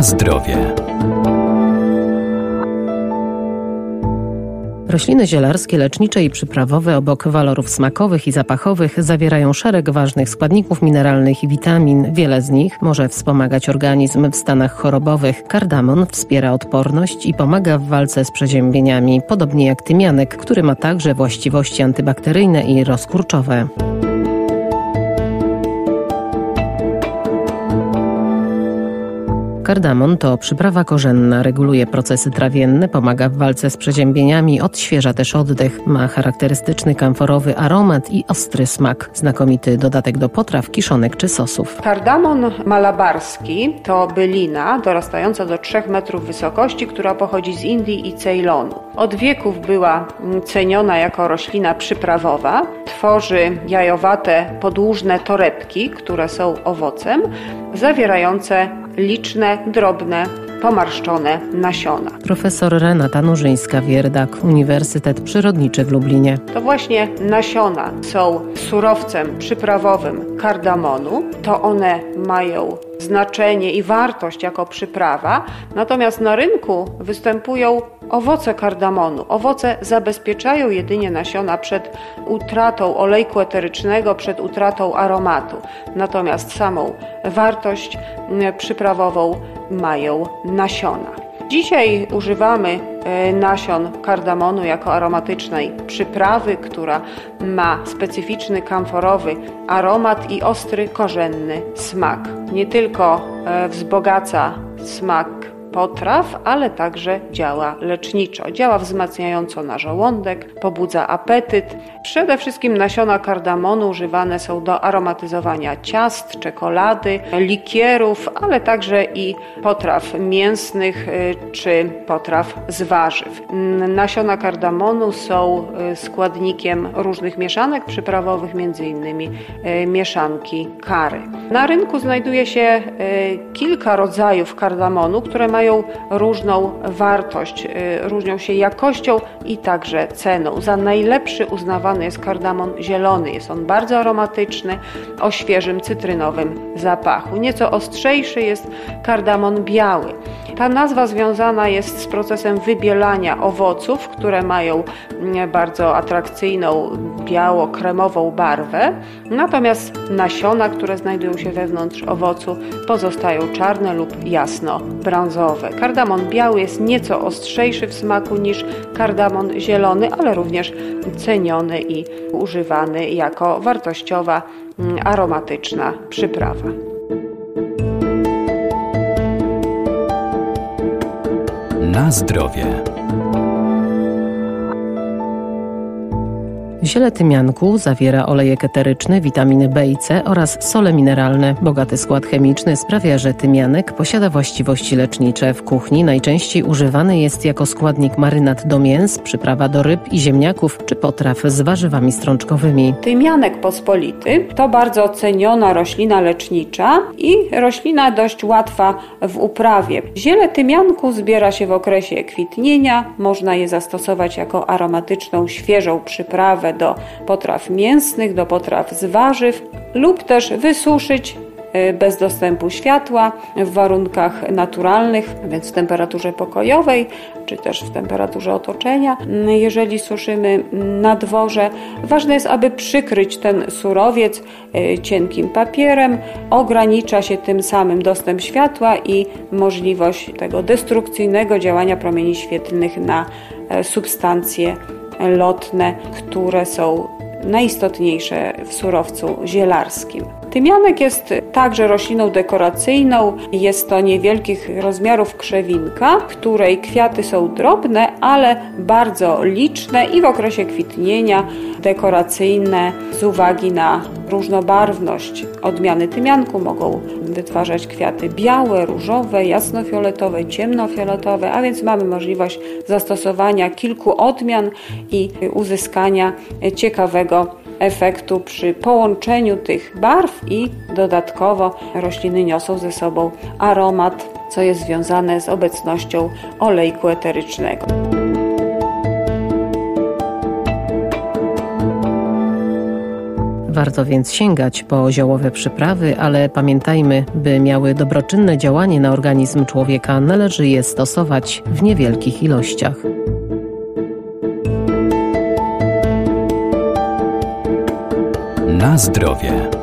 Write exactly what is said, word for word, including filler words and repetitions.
Na zdrowie. Rośliny zielarskie, lecznicze i przyprawowe obok walorów smakowych i zapachowych zawierają szereg ważnych składników mineralnych i witamin. Wiele z nich może wspomagać organizm w stanach chorobowych. Kardamon wspiera odporność i pomaga w walce z przeziębieniami, podobnie jak tymianek, który ma także właściwości antybakteryjne i rozkurczowe. Kardamon to przyprawa korzenna, reguluje procesy trawienne, pomaga w walce z przeziębieniami, odświeża też oddech, ma charakterystyczny kamforowy aromat i ostry smak. Znakomity dodatek do potraw, kiszonek czy sosów. Kardamon malabarski to bylina dorastająca do trzech metrów wysokości, która pochodzi z Indii i Ceylonu. Od wieków była ceniona jako roślina przyprawowa. Tworzy jajowate, podłużne torebki, które są owocem, zawierające liczne, drobne, pomarszczone nasiona. Profesor Renata Nużyńska-Wierdak, Uniwersytet Przyrodniczy w Lublinie. To właśnie nasiona są surowcem przyprawowym kardamonu. To one mają znaczenie i wartość jako przyprawa, natomiast na rynku występują owoce kardamonu. Owoce zabezpieczają jedynie nasiona przed utratą olejku eterycznego, przed utratą aromatu. Natomiast samą wartość przyprawową mają nasiona. Dzisiaj używamy nasion kardamonu jako aromatycznej przyprawy, która ma specyficzny kamforowy aromat i ostry, korzenny smak. Nie tylko wzbogaca smak potraw, ale także działa leczniczo. Działa wzmacniająco na żołądek, pobudza apetyt. Przede wszystkim nasiona kardamonu używane są do aromatyzowania ciast, czekolady, likierów, ale także i potraw mięsnych czy potraw z warzyw. Nasiona kardamonu są składnikiem różnych mieszanek przyprawowych, m.in. mieszanki curry. Na rynku znajduje się kilka rodzajów kardamonu, które mają mają różną wartość, różnią się jakością i także ceną. Za najlepszy uznawany jest kardamon zielony. Jest on bardzo aromatyczny, o świeżym, cytrynowym zapachu. Nieco ostrzejszy jest kardamon biały. Ta nazwa związana jest z procesem wybielania owoców, które mają bardzo atrakcyjną, biało-kremową barwę. Natomiast nasiona, które znajdują się wewnątrz owocu, pozostają czarne lub jasno-brązowe. Kardamon biały jest nieco ostrzejszy w smaku niż kardamon zielony, ale również ceniony i używany jako wartościowa, aromatyczna przyprawa. Na zdrowie. Ziele tymianku zawiera olejek eteryczny, witaminy B i C oraz sole mineralne. Bogaty skład chemiczny sprawia, że tymianek posiada właściwości lecznicze. W kuchni najczęściej używany jest jako składnik marynat do mięs, przyprawa do ryb i ziemniaków czy potraw z warzywami strączkowymi. Tymianek pospolity to bardzo ceniona roślina lecznicza i roślina dość łatwa w uprawie. Ziele tymianku zbiera się w okresie kwitnienia, można je zastosować jako aromatyczną, świeżą przyprawę do potraw mięsnych, do potraw z warzyw lub też wysuszyć bez dostępu światła w warunkach naturalnych, więc w temperaturze pokojowej czy też w temperaturze otoczenia. Jeżeli suszymy na dworze, ważne jest, aby przykryć ten surowiec cienkim papierem. Ogranicza się tym samym dostęp światła i możliwość tego destrukcyjnego działania promieni świetlnych na substancje lotne, które są najistotniejsze w surowcu zielarskim. Tymianek jest także rośliną dekoracyjną. Jest to niewielkich rozmiarów krzewinka, której kwiaty są drobne, ale bardzo liczne i w okresie kwitnienia dekoracyjne z uwagi na różnobarwność. Odmiany tymianku mogą wytwarzać kwiaty białe, różowe, jasnofioletowe, ciemnofioletowe, a więc mamy możliwość zastosowania kilku odmian i uzyskania ciekawego efektu przy połączeniu tych barw i dodatkowo rośliny niosą ze sobą aromat, co jest związane z obecnością olejku eterycznego. Warto więc sięgać po ziołowe przyprawy, ale pamiętajmy, by miały dobroczynne działanie na organizm człowieka, należy je stosować w niewielkich ilościach. Na zdrowie.